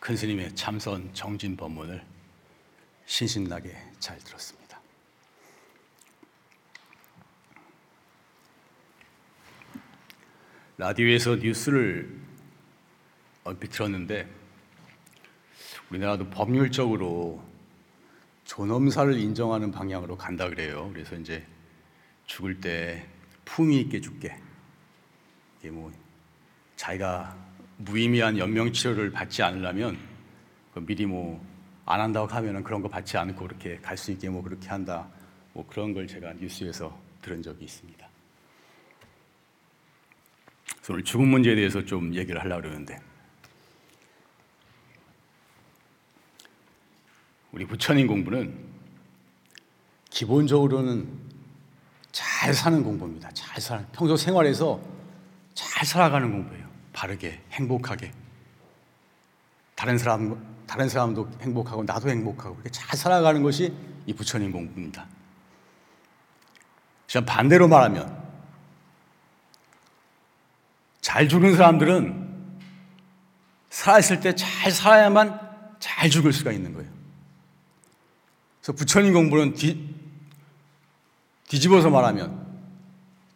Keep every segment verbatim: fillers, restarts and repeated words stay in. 큰 스님의 참선 정진 법문을 신신나게 잘 들었습니다. 라디오에서 뉴스를 얼핏 들었는데, 우리나라도 법률적으로 존엄사를 인정하는 방향으로 간다 그래요. 그래서 이제 죽을 때 품위 있게 죽게, 이게 뭐 자기가 무의미한 연명치료를 받지 않으려면 미리 뭐 안 한다고 하면은 그런 거 받지 않고 그렇게 갈 수 있게 뭐 그렇게 한다, 뭐 그런 걸 제가 뉴스에서 들은 적이 있습니다. 그래서 오늘 죽음 문제에 대해서 좀 얘기를 하려고 그러는데, 우리 부처님 공부는 기본적으로는 잘 사는 공부입니다. 잘 사는, 평소 생활에서 잘 살아가는 공부예요. 바르게, 행복하게, 다른 사람, 다른 사람도 행복하고 나도 행복하고 이렇게 잘 살아가는 것이 이 부처님 공부입니다. 그냥 반대로 말하면 잘 죽은 사람들은 살아있을 때 잘 살아야만 잘 죽을 수가 있는 거예요. 그래서 부처님 공부는 뒤, 뒤집어서 말하면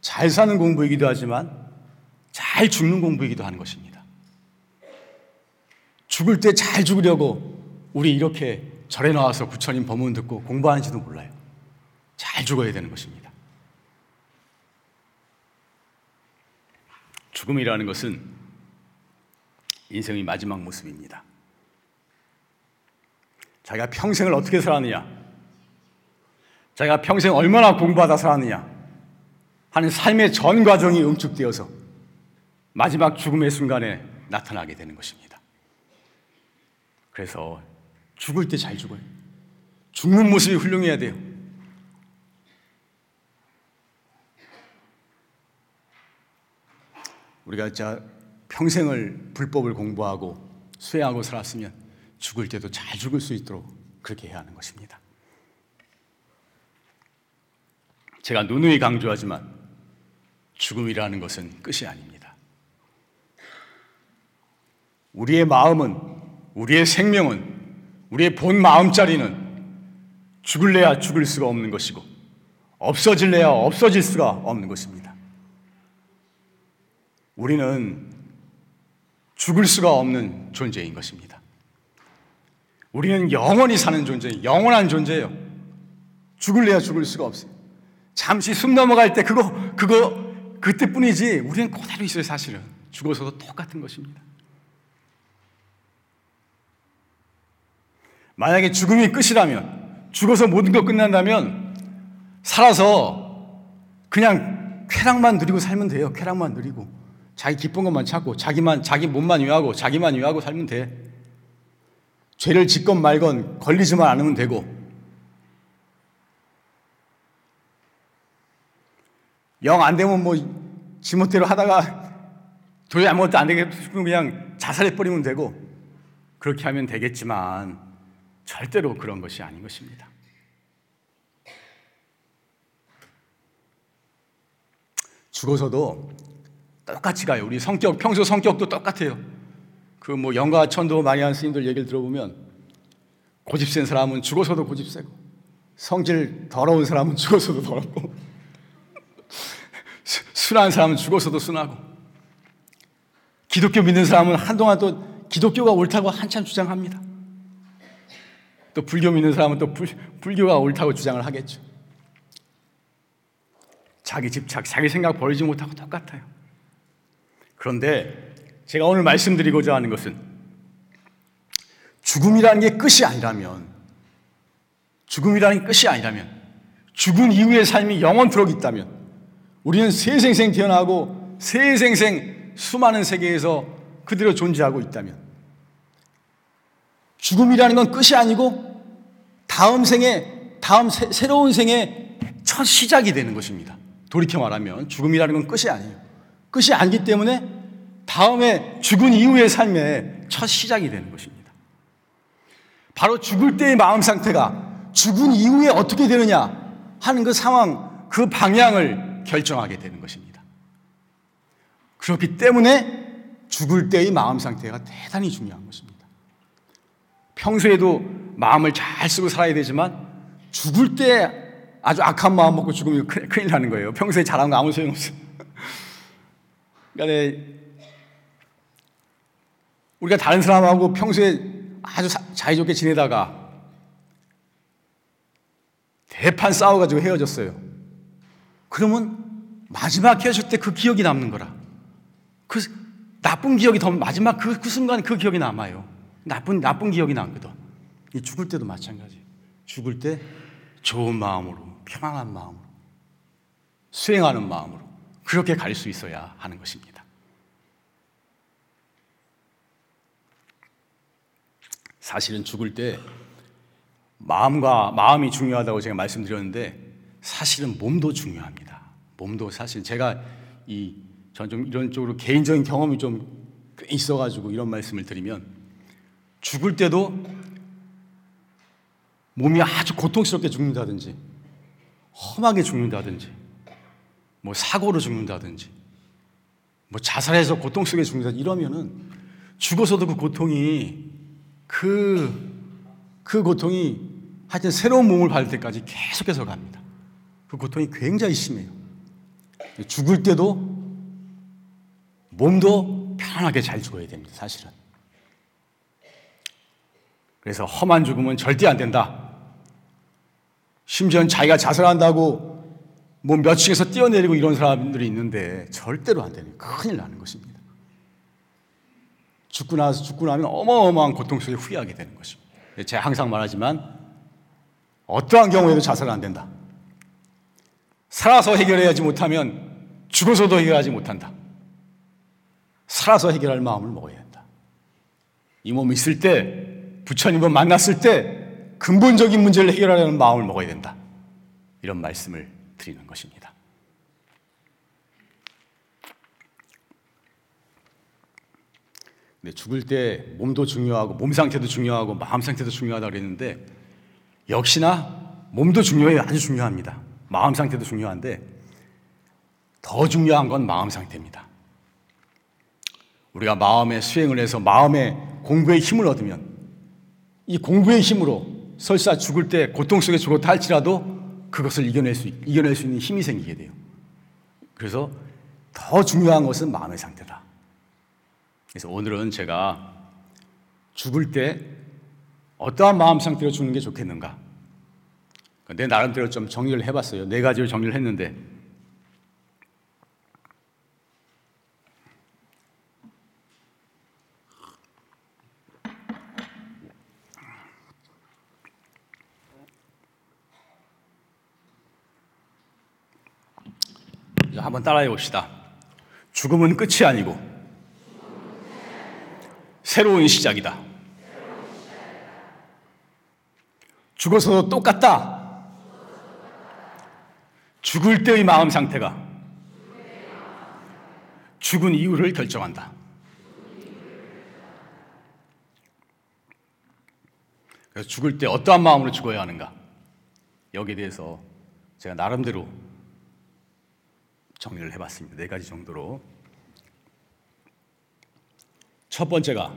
잘 사는 공부이기도 하지만 잘 죽는 공부이기도 하는 것입니다. 죽을 때 잘 죽으려고 우리 이렇게 절에 나와서 부처님 법문 듣고 공부하는지도 몰라요. 잘 죽어야 되는 것입니다. 죽음이라는 것은 인생의 마지막 모습입니다. 자기가 평생을 어떻게 살았느냐, 자기가 평생 얼마나 공부하다 살았느냐 하는 삶의 전 과정이 응축되어서 마지막 죽음의 순간에 나타나게 되는 것입니다. 그래서 죽을 때 잘 죽어요. 죽는 모습이 훌륭해야 돼요. 우리가 진짜 평생을 불법을 공부하고 수행하고 살았으면 죽을 때도 잘 죽을 수 있도록 그렇게 해야 하는 것입니다. 제가 누누이 강조하지만 죽음이라는 것은 끝이 아닙니다. 우리의 마음은, 우리의 생명은, 우리의 본 마음자리는 죽을래야 죽을 수가 없는 것이고 없어질래야 없어질 수가 없는 것입니다. 우리는 죽을 수가 없는 존재인 것입니다. 우리는 영원히 사는 존재, 영원한 존재예요. 죽을래야 죽을 수가 없어요. 잠시 숨 넘어갈 때 그거, 그거, 그때뿐이지 우리는 그대로 있어요, 사실은. 죽어서도 똑같은 것입니다. 만약에 죽음이 끝이라면, 죽어서 모든 거 끝난다면 살아서 그냥 쾌락만 누리고 살면 돼요. 쾌락만 누리고 자기 기쁜 것만 찾고 자기만, 자기 몸만 위하고 자기만 위하고 살면 돼. 죄를 짓건 말건 걸리지만 않으면 되고, 영 안 되면 뭐 지멋대로 하다가 도저히 아무것도 안 되겠다 싶으면 그냥 자살해버리면 되고, 그렇게 하면 되겠지만 절대로 그런 것이 아닌 것입니다. 죽어서도 똑같이 가요. 우리 성격, 평소 성격도 똑같아요. 그 뭐 영가, 천도, 마리안 스님들 얘기를 들어보면 고집 센 사람은 죽어서도 고집 세고, 성질 더러운 사람은 죽어서도 더럽고, 순한 사람은 죽어서도 순하고, 기독교 믿는 사람은 한동안 또 기독교가 옳다고 한참 주장합니다. 또 불교 믿는 사람은 또 불, 불교가 옳다고 주장을 하겠죠. 자기 집착, 자기 생각 버리지 못하고 똑같아요. 그런데 제가 오늘 말씀드리고자 하는 것은, 죽음이라는 게 끝이 아니라면, 죽음이라는 게 끝이 아니라면, 죽은 이후의 삶이 영원토록 있다면, 우리는 새생생 태어나고 새생생 수많은 세계에서 그대로 존재하고 있다면, 죽음이라는 건 끝이 아니고 다음 생에, 다음 새, 새로운 생의 첫 시작이 되는 것입니다. 돌이켜 말하면 죽음이라는 건 끝이 아니에요. 끝이 아니기 때문에 다음에 죽은 이후의 삶의 첫 시작이 되는 것입니다. 바로 죽을 때의 마음 상태가 죽은 이후에 어떻게 되느냐 하는 그 상황, 그 방향을 결정하게 되는 것입니다. 그렇기 때문에 죽을 때의 마음 상태가 대단히 중요한 것입니다. 평소에도 마음을 잘 쓰고 살아야 되지만 죽을 때 아주 악한 마음 먹고 죽으면 큰일, 큰일 나는 거예요. 평소에 잘한 거 아무 소용없어요. 그러니까 우리가 다른 사람하고 평소에 아주 사이좋게 지내다가 대판 싸워가지고 헤어졌어요. 그러면 마지막 헤어질 때 그 기억이 남는 거라. 그 나쁜 기억이 더 마지막 그, 그 순간 그 기억이 남아요. 나쁜 나쁜 기억이 남거든. 이 죽을 때도 마찬가지. 죽을 때 좋은 마음으로, 평안한 마음으로, 수행하는 마음으로 그렇게 갈 수 있어야 하는 것입니다. 사실은 죽을 때 마음과 마음이 중요하다고 제가 말씀드렸는데 사실은 몸도 중요합니다. 몸도 사실 제가 이 전 좀 이런 쪽으로 개인적인 경험이 좀 있어가지고 이런 말씀을 드리면 죽을 때도 몸이 아주 고통스럽게 죽는다든지 험하게 죽는다든지 뭐 사고로 죽는다든지 뭐 자살해서 고통 속에 죽는다든지 이러면은 죽어서도 그 고통이 그, 그 고통이 하여튼 새로운 몸을 받을 때까지 계속해서 갑니다. 그 고통이 굉장히 심해요. 죽을 때도 몸도 편안하게 잘 죽어야 됩니다. 사실은. 그래서 험한 죽음은 절대 안 된다. 심지어는 자기가 자살한다고 뭐 몇 층에서 뛰어내리고 이런 사람들이 있는데 절대로 안 되는 거예요. 큰일 나는 것입니다. 죽고 나서 죽고 나면 어마어마한 고통 속에 후회하게 되는 것입니다. 제가 항상 말하지만 어떠한 경우에도 자살은 안 된다. 살아서 해결하지 못하면 죽어서도 해결하지 못한다. 살아서 해결할 마음을 먹어야 한다. 이 몸이 있을 때 부처님을 만났을 때 근본적인 문제를 해결하려는 마음을 먹어야 된다. 이런 말씀을 드리는 것입니다. 근데 죽을 때 몸도 중요하고 몸 상태도 중요하고 마음 상태도 중요하다고 그랬는데 역시나 몸도 중요해요. 아주 중요합니다. 마음 상태도 중요한데 더 중요한 건 마음 상태입니다. 우리가 마음의 수행을 해서 마음의 공부의 힘을 얻으면 이 공부의 힘으로 설사 죽을 때 고통 속에 죽었다 할지라도 그것을 이겨낼 수, 이겨낼 수 있는 힘이 생기게 돼요. 그래서 더 중요한 것은 마음의 상태다. 그래서 오늘은 제가 죽을 때 어떠한 마음 상태로 죽는 게 좋겠는가 내 나름대로 좀 정리를 해봤어요. 네 가지로 정리를 했는데 한번 따라해 봅시다. 죽음은 끝이 아니고 새로운 시작이다. 죽어서도 똑같다. 죽을 때의 마음 상태가 죽은 이유를 결정한다. 그래서 죽을 때 어떠한 마음으로 죽어야 하는가? 여기에 대해서 제가 나름대로 정리를 해봤습니다. 네 가지 정도로. 첫 번째가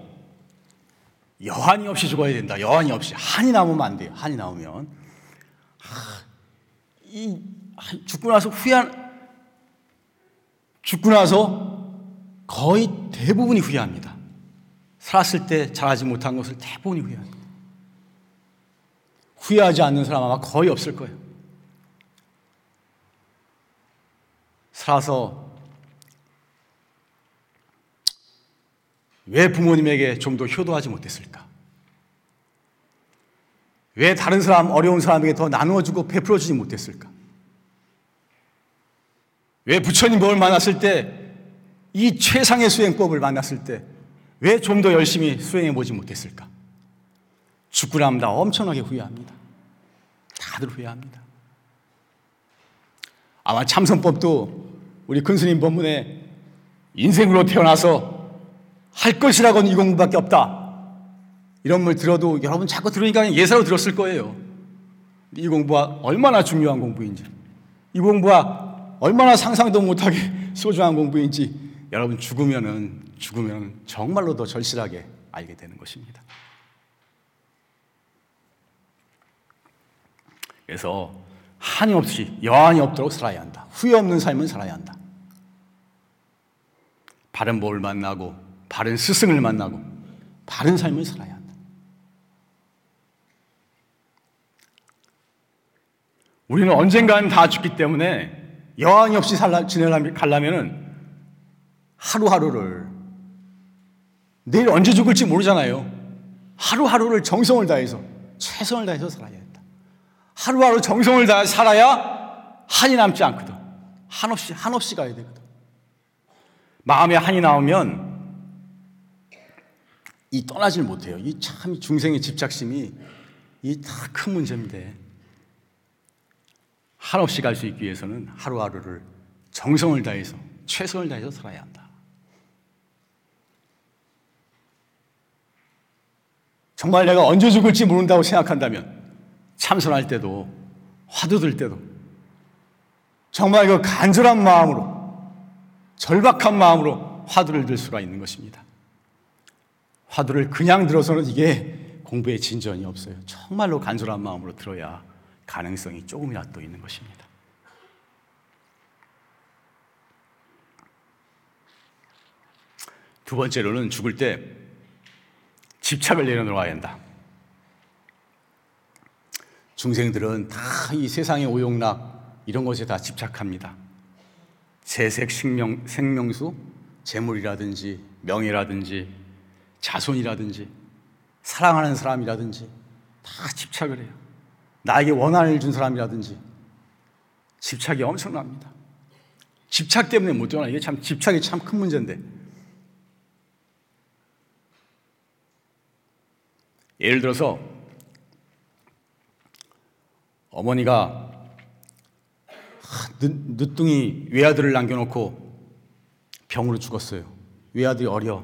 여한이 없이 죽어야 된다. 여한이 없이. 한이 남으면 안 돼요. 한이 남으면. 아, 이, 죽고 나서 후회한, 죽고 나서 거의 대부분이 후회합니다. 살았을 때 잘하지 못한 것을 대부분이 후회합니다. 후회하지 않는 사람 아마 거의 없을 거예요. 살아서 왜 부모님에게 좀 더 효도하지 못했을까? 왜 다른 사람, 어려운 사람에게 더 나누어주고 베풀어주지 못했을까? 왜 부처님을 만났을 때 이 최상의 수행법을 만났을 때 왜 좀 더 열심히 수행해보지 못했을까? 죽고 나면 다 엄청나게 후회합니다. 다들 후회합니다. 아마 참선법도 우리 큰스님 법문에 인생으로 태어나서 할 것이라고는 이 공부밖에 없다. 이런 말 들어도 여러분 자꾸 들으니까 예사로 들었을 거예요. 이 공부가 얼마나 중요한 공부인지, 이 공부가 얼마나 상상도 못하게 소중한 공부인지 여러분 죽으면은, 죽으면 정말로 더 절실하게 알게 되는 것입니다. 그래서 한이 없이 여한이 없도록 살아야 한다. 후회 없는 삶은 살아야 한다. 바른 법을 만나고 바른 스승을 만나고 바른 삶을 살아야 한다. 우리는 언젠간 다 죽기 때문에 여한이 없이 살라, 지내려면 하루하루를, 내일 언제 죽을지 모르잖아요. 하루하루를 정성을 다해서, 최선을 다해서 살아야 한다. 하루하루 정성을 다해서 살아야 한이 남지 않거든. 한없이, 한없이 가야 되거든. 마음에 한이 나오면 이 떠나질 못해요. 이 참 중생의 집착심이 이 다 큰 문제인데, 한없이 갈 수 있기 위해서는 하루하루를 정성을 다해서, 최선을 다해서 살아야 한다. 정말 내가 언제 죽을지 모른다고 생각한다면 참선할 때도 화두 들 때도 정말 그 간절한 마음으로, 절박한 마음으로 화두를 들 수가 있는 것입니다. 화두를 그냥 들어서는 이게 공부에 진전이 없어요. 정말로 간절한 마음으로 들어야 가능성이 조금이라도 있는 것입니다. 두 번째로는 죽을 때 집착을 내려놓아야 한다. 중생들은 다 이 세상의 오용락 이런 것에 다 집착합니다. 재색, 생명, 생명수, 재물이라든지 명예라든지 자손이라든지 사랑하는 사람이라든지 다 집착을 해요. 나에게 원한을 준 사람이라든지 집착이 엄청납니다. 집착 때문에 못 떠나. 이게 참 집착이 참 큰 문제인데, 예를 들어서 어머니가 늦둥이 외아들을 남겨놓고 병으로 죽었어요. 외아들이 어려.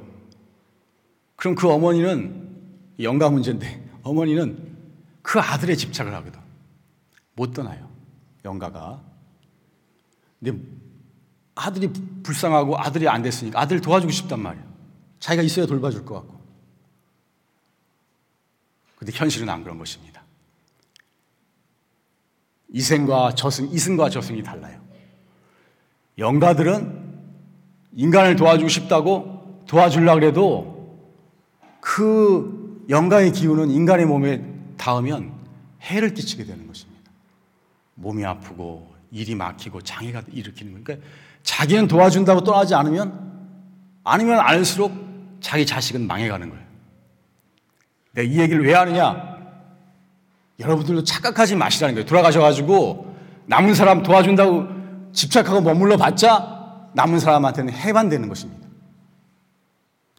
그럼 그 어머니는 영가 문제인데 어머니는 그 아들에 집착을 하거든. 못 떠나요, 영가가. 근데 아들이 불쌍하고 아들이 안 됐으니까 아들을 도와주고 싶단 말이에요. 자기가 있어야 돌봐줄 것 같고. 근데 현실은 안 그런 것입니다. 이생과 저승, 이승과 저승이 달라요. 영가들은 인간을 도와주고 싶다고 도와주려고 해도 그 영가의 기운은 인간의 몸에 닿으면 해를 끼치게 되는 것입니다. 몸이 아프고 일이 막히고 장애가 일으키는 거니까, 그러니까 자기는 도와준다고 떠나지 않으면, 아니면 알수록 자기 자식은 망해가는 거예요. 내가 이 얘기를 왜 하느냐? 여러분들도 착각하지 마시라는 거예요. 돌아가셔가지고 남은 사람 도와준다고 집착하고 머물러 봤자 남은 사람한테는 해만 되는 것입니다.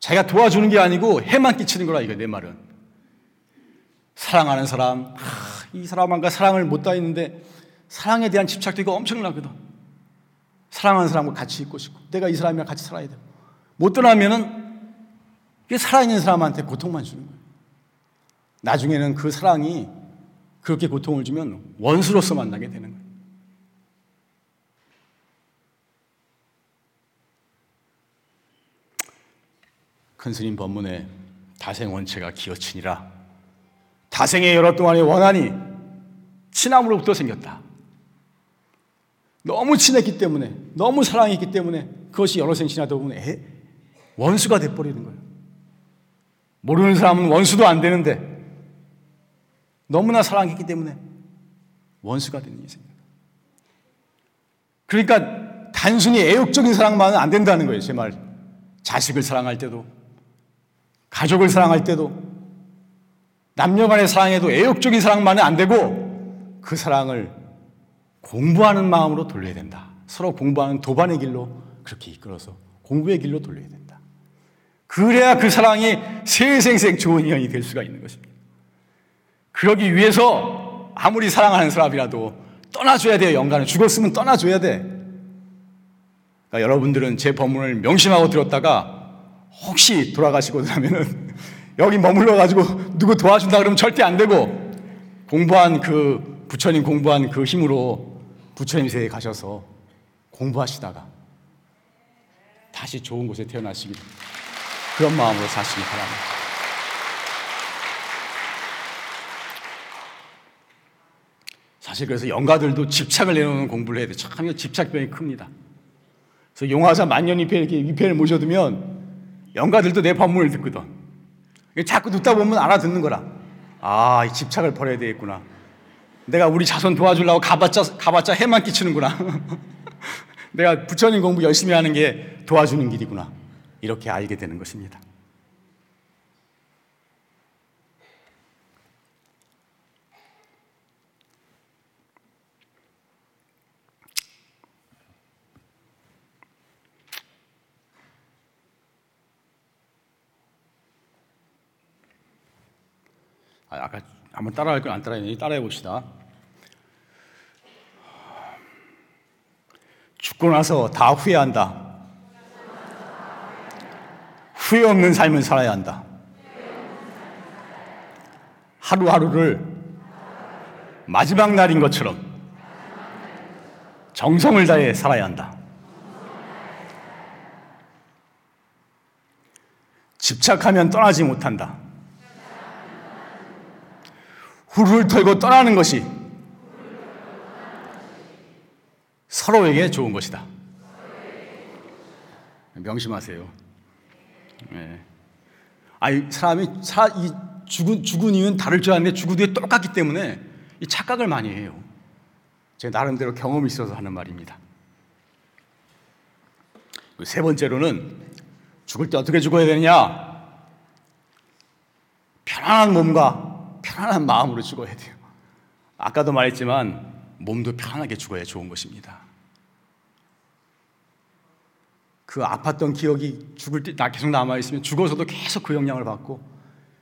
자기가 도와주는 게 아니고 해만 끼치는 거라 이거예요, 내 말은. 사랑하는 사람, 아, 이 사람과 사랑을 못 다했는데 사랑에 대한 집착도 이거 엄청나거든. 사랑하는 사람과 같이 있고 싶고 내가 이 사람이랑 같이 살아야 되고, 못 떠나면은 이게 살아있는 사람한테 고통만 주는 거예요. 나중에는 그 사랑이 그렇게 고통을 주면 원수로서 만나게 되는 거예요. 큰스님 법문에 다생원체가 기어치니라, 다생의 여러 동안의 원한이 친함으로부터 생겼다. 너무 친했기 때문에, 너무 사랑했기 때문에 그것이 여러 생 지나다 보면 에? 원수가 돼버리는 거예요. 모르는 사람은 원수도 안 되는데 너무나 사랑했기 때문에 원수가 되는 일이 생겨요. 그러니까 단순히 애욕적인 사랑만은 안 된다는 거예요, 제 말. 자식을 사랑할 때도, 가족을 사랑할 때도, 남녀 간의 사랑에도 애욕적인 사랑만은 안 되고 그 사랑을 공부하는 마음으로 돌려야 된다. 서로 공부하는 도반의 길로 그렇게 이끌어서 공부의 길로 돌려야 된다. 그래야 그 사랑이 세생생 좋은 인연이 될 수가 있는 것입니다. 그러기 위해서 아무리 사랑하는 사람이라도 떠나줘야 돼요, 영가는. 죽었으면 떠나줘야 돼. 그러니까 여러분들은 제 법문을 명심하고 들었다가 혹시 돌아가시고 나면은 여기 머물러가지고 누구 도와준다 그러면 절대 안 되고, 공부한 그, 부처님 공부한 그 힘으로 부처님 세에 가셔서 공부하시다가 다시 좋은 곳에 태어나시길, 그런 마음으로 사시기 바랍니다. 사실 그래서 영가들도 집착을 내놓는 공부를 해야 돼. 참 이거 집착병이 큽니다. 그래서 용화사 만년위패 이렇게 위패를 모셔두면 영가들도 내 법문을 듣거든. 자꾸 듣다 보면 알아듣는 거라. 아, 이 집착을 버려야 되겠구나. 내가 우리 자손 도와주려고 가봤자, 가봤자 해만 끼치는구나. 내가 부처님 공부 열심히 하는 게 도와주는 길이구나. 이렇게 알게 되는 것입니다. 아까 한번 따라할 건 안 따라했는데 따라해 봅시다. 죽고 나서 다 후회한다. 후회 없는 삶을 살아야 한다. 하루하루를 마지막 날인 것처럼 정성을 다해 살아야 한다. 집착하면 떠나지 못한다. 후루를 털고 떠나는 것이 서로에게 좋은 것이다. 명심하세요. 네. 아니, 사람이 사, 이 죽은, 죽은 이유는 다를 줄 아는데 죽은 뒤에 똑같기 때문에 이 착각을 많이 해요. 제 나름대로 경험이 있어서 하는 말입니다. 세 번째로는 죽을 때 어떻게 죽어야 되느냐? 편안한 몸과 편안한 마음으로 죽어야 돼요. 아까도 말했지만 몸도 편안하게 죽어야 좋은 것입니다. 그 아팠던 기억이 죽을 때 계속 남아있으면 죽어서도 계속 그 영향을 받고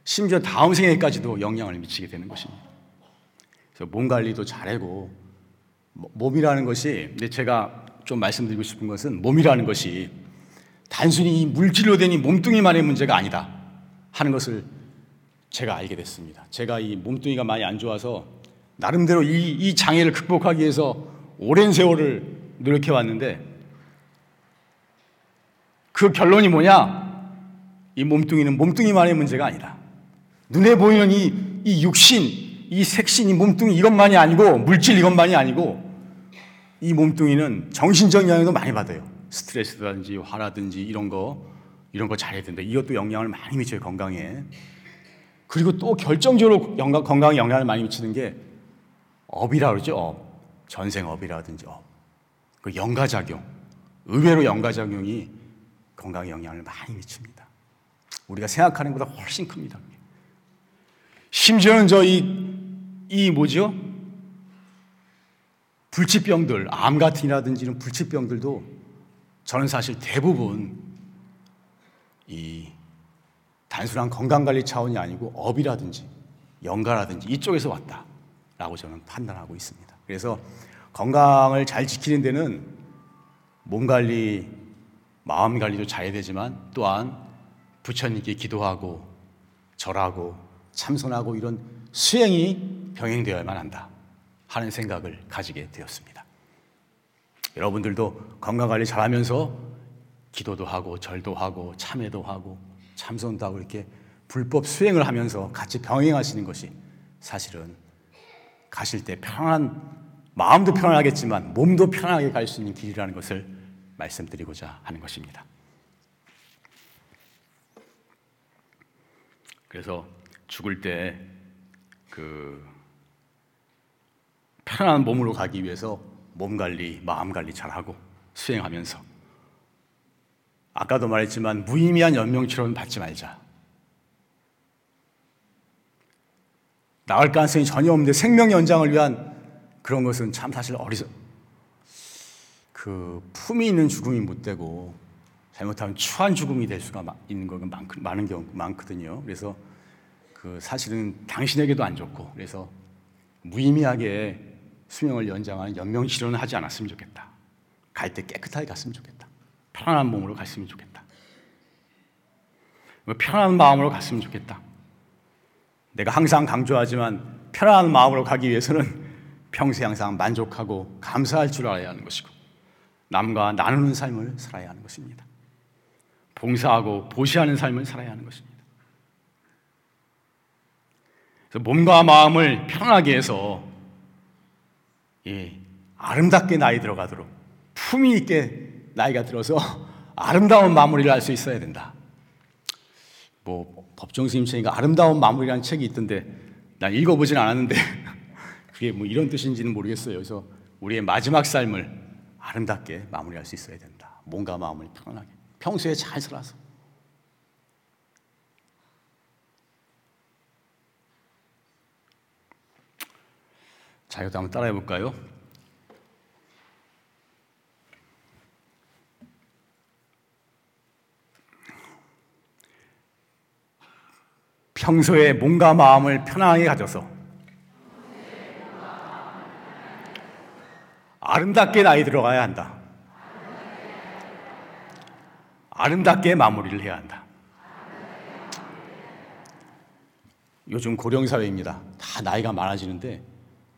심지어 다음 생에까지도 영향을 미치게 되는 것입니다. 그래서 몸 관리도 잘하고 몸이라는 것이, 근데 제가 좀 말씀드리고 싶은 것은 몸이라는 것이 단순히 물질로 된 이 몸뚱이만의 문제가 아니다 하는 것을 제가 알게 됐습니다. 제가 이 몸뚱이가 많이 안 좋아서 나름대로 이, 이 장애를 극복하기 위해서 오랜 세월을 노력해 왔는데 그 결론이 뭐냐? 이 몸뚱이는 몸뚱이만의 문제가 아니다. 눈에 보이는 이, 이 육신, 이 색신, 이 몸뚱이 이것만이 아니고 물질 이것만이 아니고 이 몸뚱이는 정신적 영향도 많이 받아요. 스트레스라든지 화라든지 이런 거 이런 거 잘해야 된다. 이것도 영향을 많이 미쳐요, 건강에. 그리고 또 결정적으로 건강에 영향을 많이 미치는 게 업이라고 그러죠. 업. 전생업이라든지 업. 그 영가작용. 의외로 영가작용이 건강에 영향을 많이 미칩니다. 우리가 생각하는 것보다 훨씬 큽니다. 심지어는 저 이, 이 뭐죠? 불치병들, 암 같은 이라든지 이런 불치병들도 저는 사실 대부분 이 단순한 건강관리 차원이 아니고 업이라든지 영가라든지 이쪽에서 왔다라고 저는 판단하고 있습니다. 그래서 건강을 잘 지키는 데는 몸관리, 마음관리도 잘해야 되지만 또한 부처님께 기도하고 절하고 참선하고 이런 수행이 병행되어야만 한다 하는 생각을 가지게 되었습니다. 여러분들도 건강관리 잘하면서 기도도 하고 절도 하고 참회도 하고 참선도 하고 이렇게 불법 수행을 하면서 같이 병행하시는 것이 사실은 가실 때 편안한 마음도 편안하겠지만 몸도 편안하게 갈 수 있는 길이라는 것을 말씀드리고자 하는 것입니다. 그래서 죽을 때 그 편안한 몸으로 가기 위해서 몸 관리, 마음 관리 잘하고 수행하면서 아까도 말했지만 무의미한 연명치료는 받지 말자. 나을 가능성이 전혀 없는데 생명 연장을 위한 그런 것은 참 사실 어리석. 그 품이 있는 죽음이 못 되고 잘못하면 추한 죽음이 될 수가 있는 건 많은 경우 많거든요. 그래서 그 사실은 당신에게도 안 좋고 그래서 무의미하게 수명을 연장하는 연명치료는 하지 않았으면 좋겠다. 갈 때 깨끗하게 갔으면 좋겠다. 편안한 몸으로 갔으면 좋겠다. 편안한 마음으로 갔으면 좋겠다. 내가 항상 강조하지만 편안한 마음으로 가기 위해서는 평생 항상 만족하고 감사할 줄 알아야 하는 것이고 남과 나누는 삶을 살아야 하는 것입니다. 봉사하고 보시하는 삶을 살아야 하는 것입니다. 그래서 몸과 마음을 편안하게 해서 예, 아름답게 나이 들어가도록 품위 있게 나이가 들어서 아름다운 마무리를 할 수 있어야 된다. 뭐 법정스님체인가 아름다운 마무리라는 책이 있던데 난 읽어보진 않았는데 그게 뭐 이런 뜻인지는 모르겠어요. 그래서 우리의 마지막 삶을 아름답게 마무리할 수 있어야 된다. 몸과 마음을 편안하게 평소에 잘 살아서. 자, 이것도 한번 따라해 볼까요? 평소에 몸과 마음을 편안하게 가져서 아름답게 나이 들어가야 한다. 아름답게 마무리를 해야 한다. 요즘 고령사회입니다. 다 나이가 많아지는데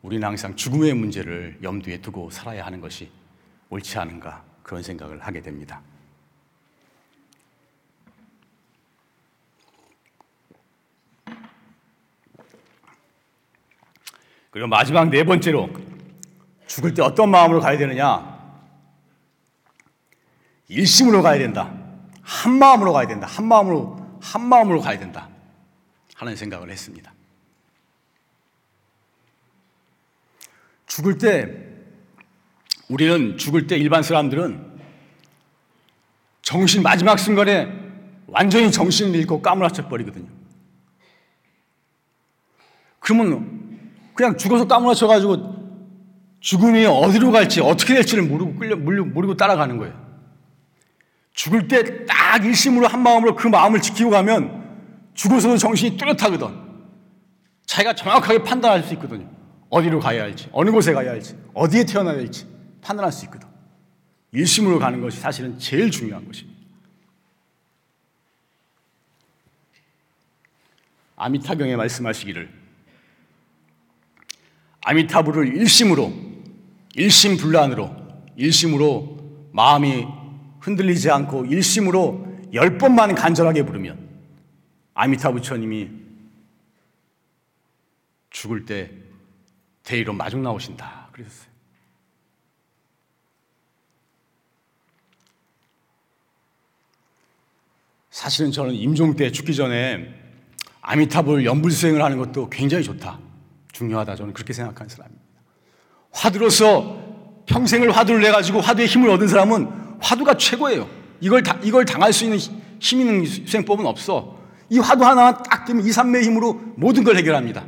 우리는 항상 죽음의 문제를 염두에 두고 살아야 하는 것이 옳지 않은가 그런 생각을 하게 됩니다. 그리고 마지막 네 번째로 죽을 때 어떤 마음으로 가야 되느냐? 일심으로 가야 된다. 한 마음으로 가야 된다. 한 마음으로 한 마음으로 가야 된다 하는 생각을 했습니다. 죽을 때 우리는 죽을 때 일반 사람들은 정신 마지막 순간에 완전히 정신을 잃고 까무라쳐 버리거든요. 그러면 그냥 죽어서 까무라쳐 가지고 죽음이 어디로 갈지 어떻게 될지를 모르고 끌려 모르고 따라가는 거예요. 죽을 때 딱 일심으로 한 마음으로 그 마음을 지키고 가면 죽어서도 정신이 뚜렷하거든. 자기가 정확하게 판단할 수 있거든요. 어디로 가야 할지, 어느 곳에 가야 할지, 어디에 태어나야 할지 판단할 수 있거든. 일심으로 가는 것이 사실은 제일 중요한 것입니다. 아미타경에 말씀하시기를 아미타불을 일심으로, 일심불란으로, 일심으로 마음이 흔들리지 않고 일심으로 열 번만 간절하게 부르면 아미타 부처님이 죽을 때 대의로 마중 나오신다 그랬어요. 사실은 저는 임종 때 죽기 전에 아미타불 연불수행을 하는 것도 굉장히 좋다, 중요하다, 저는 그렇게 생각하는 사람입니다. 화두로서 평생을 화두를 내가지고 화두에 힘을 얻은 사람은 화두가 최고예요. 이걸, 다, 이걸 당할 수 있는 힘 있는 수행법은 없어. 이 화두 하나 딱 뜨면 이삼매의 힘으로 모든 걸 해결합니다.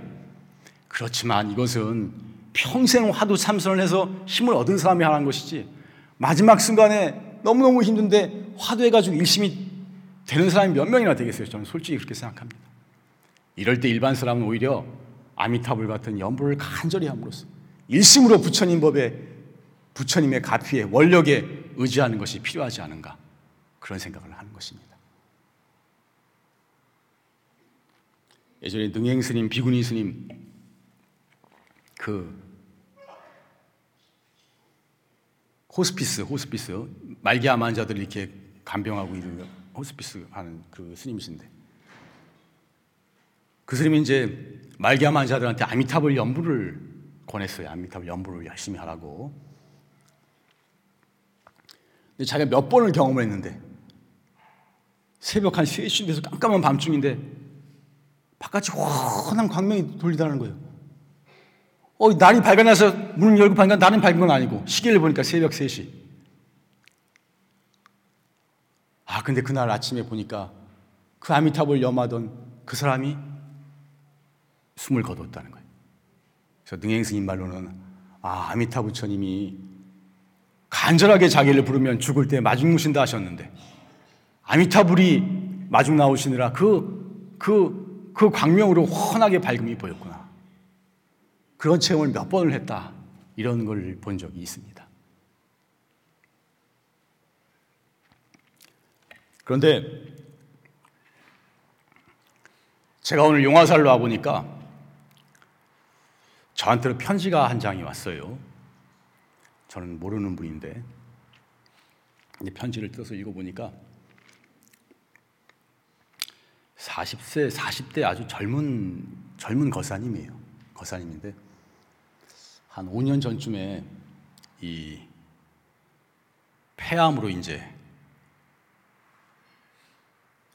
그렇지만 이것은 평생 화두 참선을 해서 힘을 얻은 사람이 하는 것이지 마지막 순간에 너무너무 힘든데 화두해가지고 일심이 되는 사람이 몇 명이나 되겠어요. 저는 솔직히 그렇게 생각합니다. 이럴 때 일반 사람은 오히려 아미타불 같은 연불을 간절히 함으로써 일심으로 부처님 법에, 부처님의 가피에, 원력에 의지하는 것이 필요하지 않은가 그런 생각을 하는 것입니다. 예전에 능행스님, 비구니 스님 그 호스피스, 호스피스 말기 암 환자들 이렇게 간병하고 이런 호스피스 하는 그 스님이신데 그 스님이 이제 말기 암 환자들한테 아미타불 연불을 권했어요. 아미타불 연불을 열심히 하라고. 근데 자기가 몇 번을 경험을 했는데 새벽 한 세 시쯤 돼서 깜깜한 밤중인데 바깥이 환한 광명이 돌리다는 거예요. 어, 날이 밝아나서 문을 열고 보니까 날은 밝은 건 아니고 시계를 보니까 새벽 세 시. 아, 근데 그날 아침에 보니까 그 아미타불 염하던 그 사람이 숨을 거뒀다는 거예요. 그래서 능행스님 말로는 아, 아미타 부처님이 간절하게 자기를 부르면 죽을 때 마중 나오신다 하셨는데 아미타불이 마중 나오시느라 그, 그, 그 광명으로 환하게 밝음이 보였구나. 그런 체험을 몇 번을 했다 이런 걸 본 적이 있습니다. 그런데 제가 오늘 용화사를 와보니까 저한테로 편지가 한 장이 왔어요. 저는 모르는 분인데 근데 편지를 뜯어서 읽어보니까 사십 세, 사십 대 아주 젊은 젊은 거사님이에요. 거사님인데 한 오 년 전쯤에 이 폐암으로 이제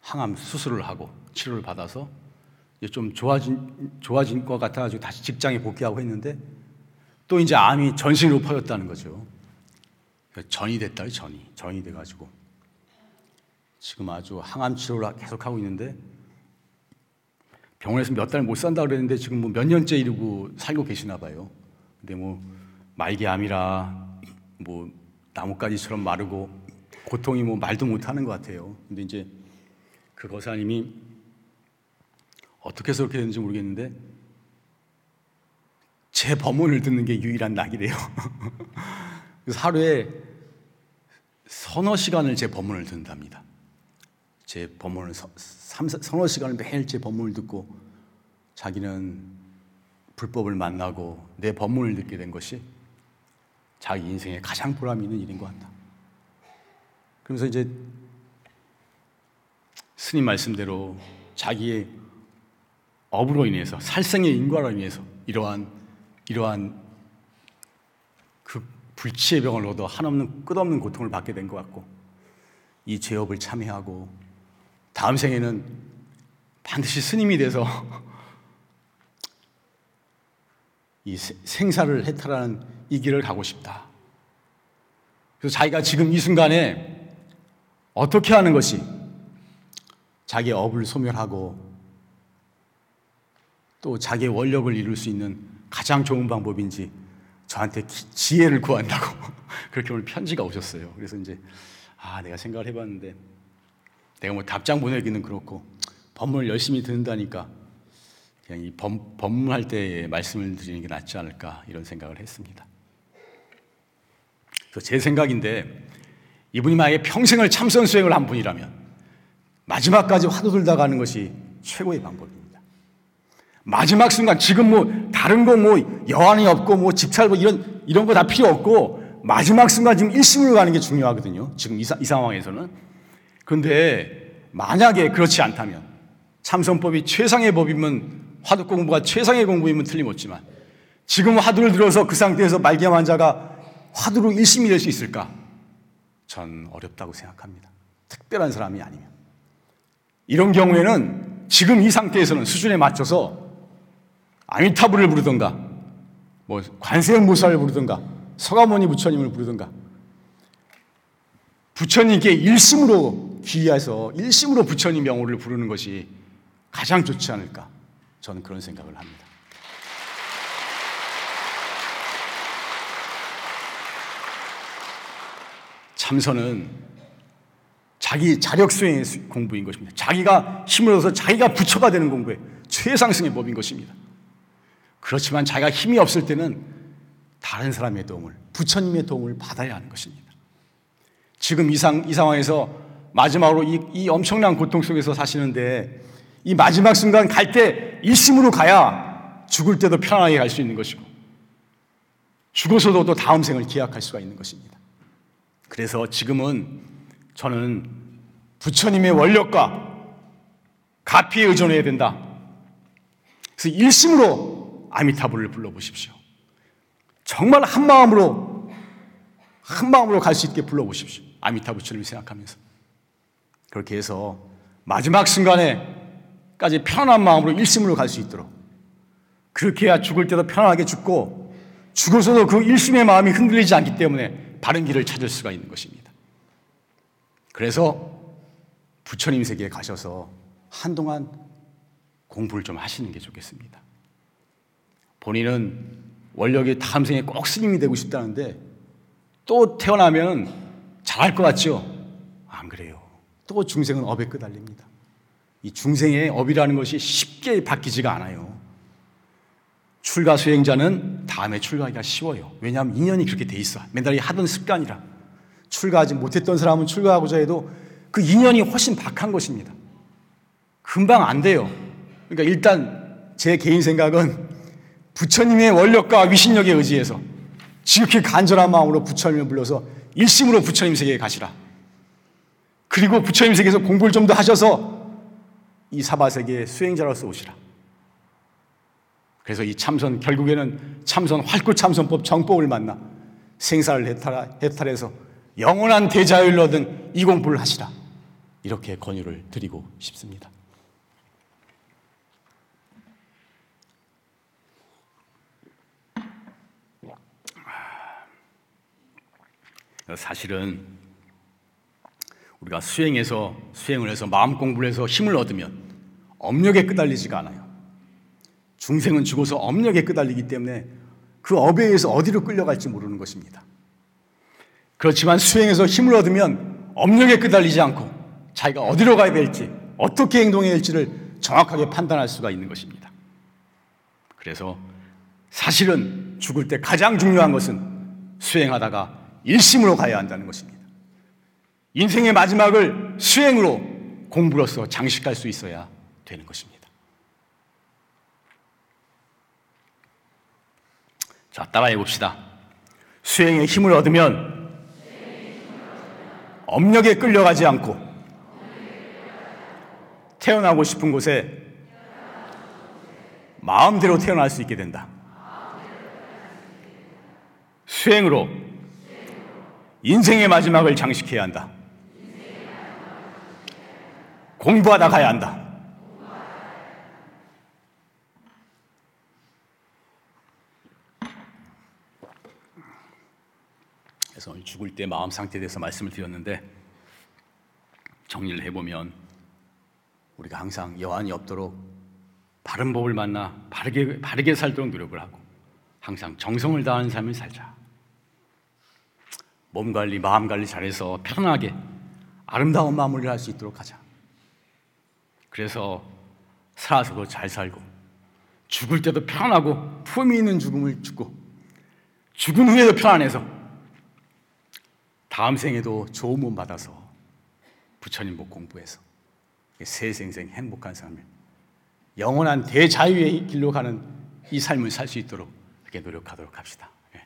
항암 수술을 하고 치료를 받아서 이제 좀 좋아진 좋아진 것 같아가지고 다시 직장에 복귀하고 했는데 또 이제 암이 전신으로 퍼졌다는 거죠. 전이 됐다, 전이 전이 돼가지고 지금 아주 항암 치료를 계속 하고 있는데 병원에서 몇 달 못 산다 그랬는데 지금 뭐 몇 년째 이러고 살고 계시나 봐요. 근데 뭐 말기 암이라 뭐 나뭇가지처럼 마르고 고통이 뭐 말도 못하는 것 같아요. 근데 이제 그 거사님이 어떻게 해서 그렇게 됐는지 모르겠는데 제 법문을 듣는 게 유일한 낙이래요. 그래서 하루에 서너 시간을 제 법문을 듣는답니다. 제 법문을 서너 시간을 매일 제 법문을 듣고 자기는 불법을 만나고 내 법문을 듣게 된 것이 자기 인생에 가장 보람 있는 일인 것 같다. 그러면서 이제 스님 말씀대로 자기의 업으로 인해서 살생의 인과로 인해서 이러한 이러한 그 불치의 병을 얻어 한없는 끝없는 고통을 받게 된 것 같고 이 죄업을 참회하고 다음 생에는 반드시 스님이 돼서 이 생사를 해탈하는 이 길을 가고 싶다. 그래서 자기가 지금 이 순간에 어떻게 하는 것이 자기의 업을 소멸하고 또 자기의 원력을 이룰 수 있는 가장 좋은 방법인지 저한테 지혜를 구한다고 그렇게 오늘 편지가 오셨어요. 그래서 이제 아 내가 생각을 해봤는데 내가 뭐 답장 보내기는 그렇고 법문을 열심히 듣는다니까 그냥 이 법, 법문할 때 말씀을 드리는 게 낫지 않을까 이런 생각을 했습니다. 그래서 제 생각인데 이분이 만약에 평생을 참선수행을 한 분이라면 마지막까지 화두 들다 가는 것이 최고의 방법입니다. 마지막 순간 지금 뭐 다른 거 뭐 여한이 없고 뭐 집찰고 이런 이런 거 다 필요 없고 마지막 순간 지금 일심으로 가는 게 중요하거든요. 지금 이, 이 상황에서는. 그런데 만약에 그렇지 않다면 참선법이 최상의 법이면 화두 공부가 최상의 공부이면 틀림없지만 지금 화두를 들어서 그 상태에서 말기암 환자가 화두로 일심이 될 수 있을까? 전 어렵다고 생각합니다. 특별한 사람이 아니면. 이런 경우에는 지금 이 상태에서는 수준에 맞춰서 아미타불을 부르든가 뭐 관세음보살을 부르든가 석가모니 부처님을 부르든가 부처님께 일심으로 귀의해서 일심으로 부처님 명호를 부르는 것이 가장 좋지 않을까 저는 그런 생각을 합니다. 참선은 자기 자력수행의 공부인 것입니다. 자기가 힘을 얻어서 자기가 부처가 되는 공부에 최상승의 법인 것입니다. 그렇지만 자기가 힘이 없을 때는 다른 사람의 도움을 부처님의 도움을 받아야 하는 것입니다. 지금 이, 상, 이 상황에서 마지막으로 이, 이 엄청난 고통 속에서 사시는데 이 마지막 순간 갈 때 일심으로 가야 죽을 때도 편안하게 갈 수 있는 것이고 죽어서도 또 다음 생을 기약할 수가 있는 것입니다. 그래서 지금은 저는 부처님의 원력과 가피에 의존해야 된다. 그래서 일심으로 아미타불을 불러보십시오. 정말 한 마음으로 한 마음으로 갈 수 있게 불러보십시오. 아미타 부처님을 생각하면서 그렇게 해서 마지막 순간에까지 편안한 마음으로 일심으로 갈 수 있도록 그렇게 해야 죽을 때도 편안하게 죽고 죽어서도 그 일심의 마음이 흔들리지 않기 때문에 바른 길을 찾을 수가 있는 것입니다. 그래서 부처님 세계에 가셔서 한동안 공부를 좀 하시는 게 좋겠습니다. 본인은 원력이 다음 생에 꼭 스님이 되고 싶다는데 또 태어나면 잘할 것 같죠? 안 그래요. 또 중생은 업에 끄달립니다. 이 중생의 업이라는 것이 쉽게 바뀌지가 않아요. 출가 수행자는 다음에 출가하기가 쉬워요. 왜냐하면 인연이 그렇게 돼 있어. 맨날 하던 습관이라. 출가하지 못했던 사람은 출가하고자 해도 그 인연이 훨씬 박한 것입니다. 금방 안 돼요. 그러니까 일단 제 개인 생각은 부처님의 원력과 위신력에 의지해서 지극히 간절한 마음으로 부처님을 불러서 일심으로 부처님 세계에 가시라. 그리고 부처님 세계에서 공부를 좀 더 하셔서 이 사바세계의 수행자로서 오시라. 그래서 이 참선, 결국에는 참선, 활구참선법 정법을 만나 생사를 해탈해서 영원한 대자유를 얻은 이 공부를 하시라. 이렇게 권유를 드리고 싶습니다. 사실은 우리가 수행해서 수행을 해서 마음 공부를 해서 힘을 얻으면 업력에 끄달리지가 않아요. 중생은 죽어서 업력에 끄달리기 때문에 그 업에 의해서 어디로 끌려갈지 모르는 것입니다. 그렇지만 수행해서 힘을 얻으면 업력에 끄달리지 않고 자기가 어디로 가야 될지, 어떻게 행동해야 될지를 정확하게 판단할 수가 있는 것입니다. 그래서 사실은 죽을 때 가장 중요한 것은 수행하다가 일심으로 가야 한다는 것입니다. 인생의 마지막을 수행으로, 공부로서 장식할 수 있어야 되는 것입니다. 자, 따라해 봅시다. 수행의 힘을 얻으면 업력에 끌려가지 않고 태어나고 싶은 곳에 마음대로 태어날 수 있게 된다. 수행으로 인생의 마지막을 장식해야 한다. 공부하다 가야 한다. 그래서 죽을 때 마음 상태에 대해서 말씀을 드렸는데, 정리를 해보면 우리가 항상 여한이 없도록 바른 법을 만나 바르게, 바르게 살도록 노력을 하고, 항상 정성을 다하는 삶을 살자. 몸 관리, 마음 관리 잘해서 편안하게 아름다운 마무리를 할 수 있도록 하자. 그래서 살아서도 잘 살고, 죽을 때도 편안하고 품이 있는 죽음을 죽고, 죽은 후에도 편안해서 다음 생에도 좋은 몸 받아서 부처님 법 공부해서 새생생 행복한 삶을, 영원한 대자유의 길로 가는 이 삶을 살 수 있도록 이렇게 노력하도록 합시다. 네,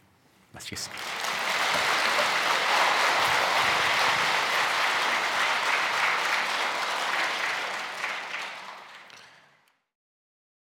마치겠습니다.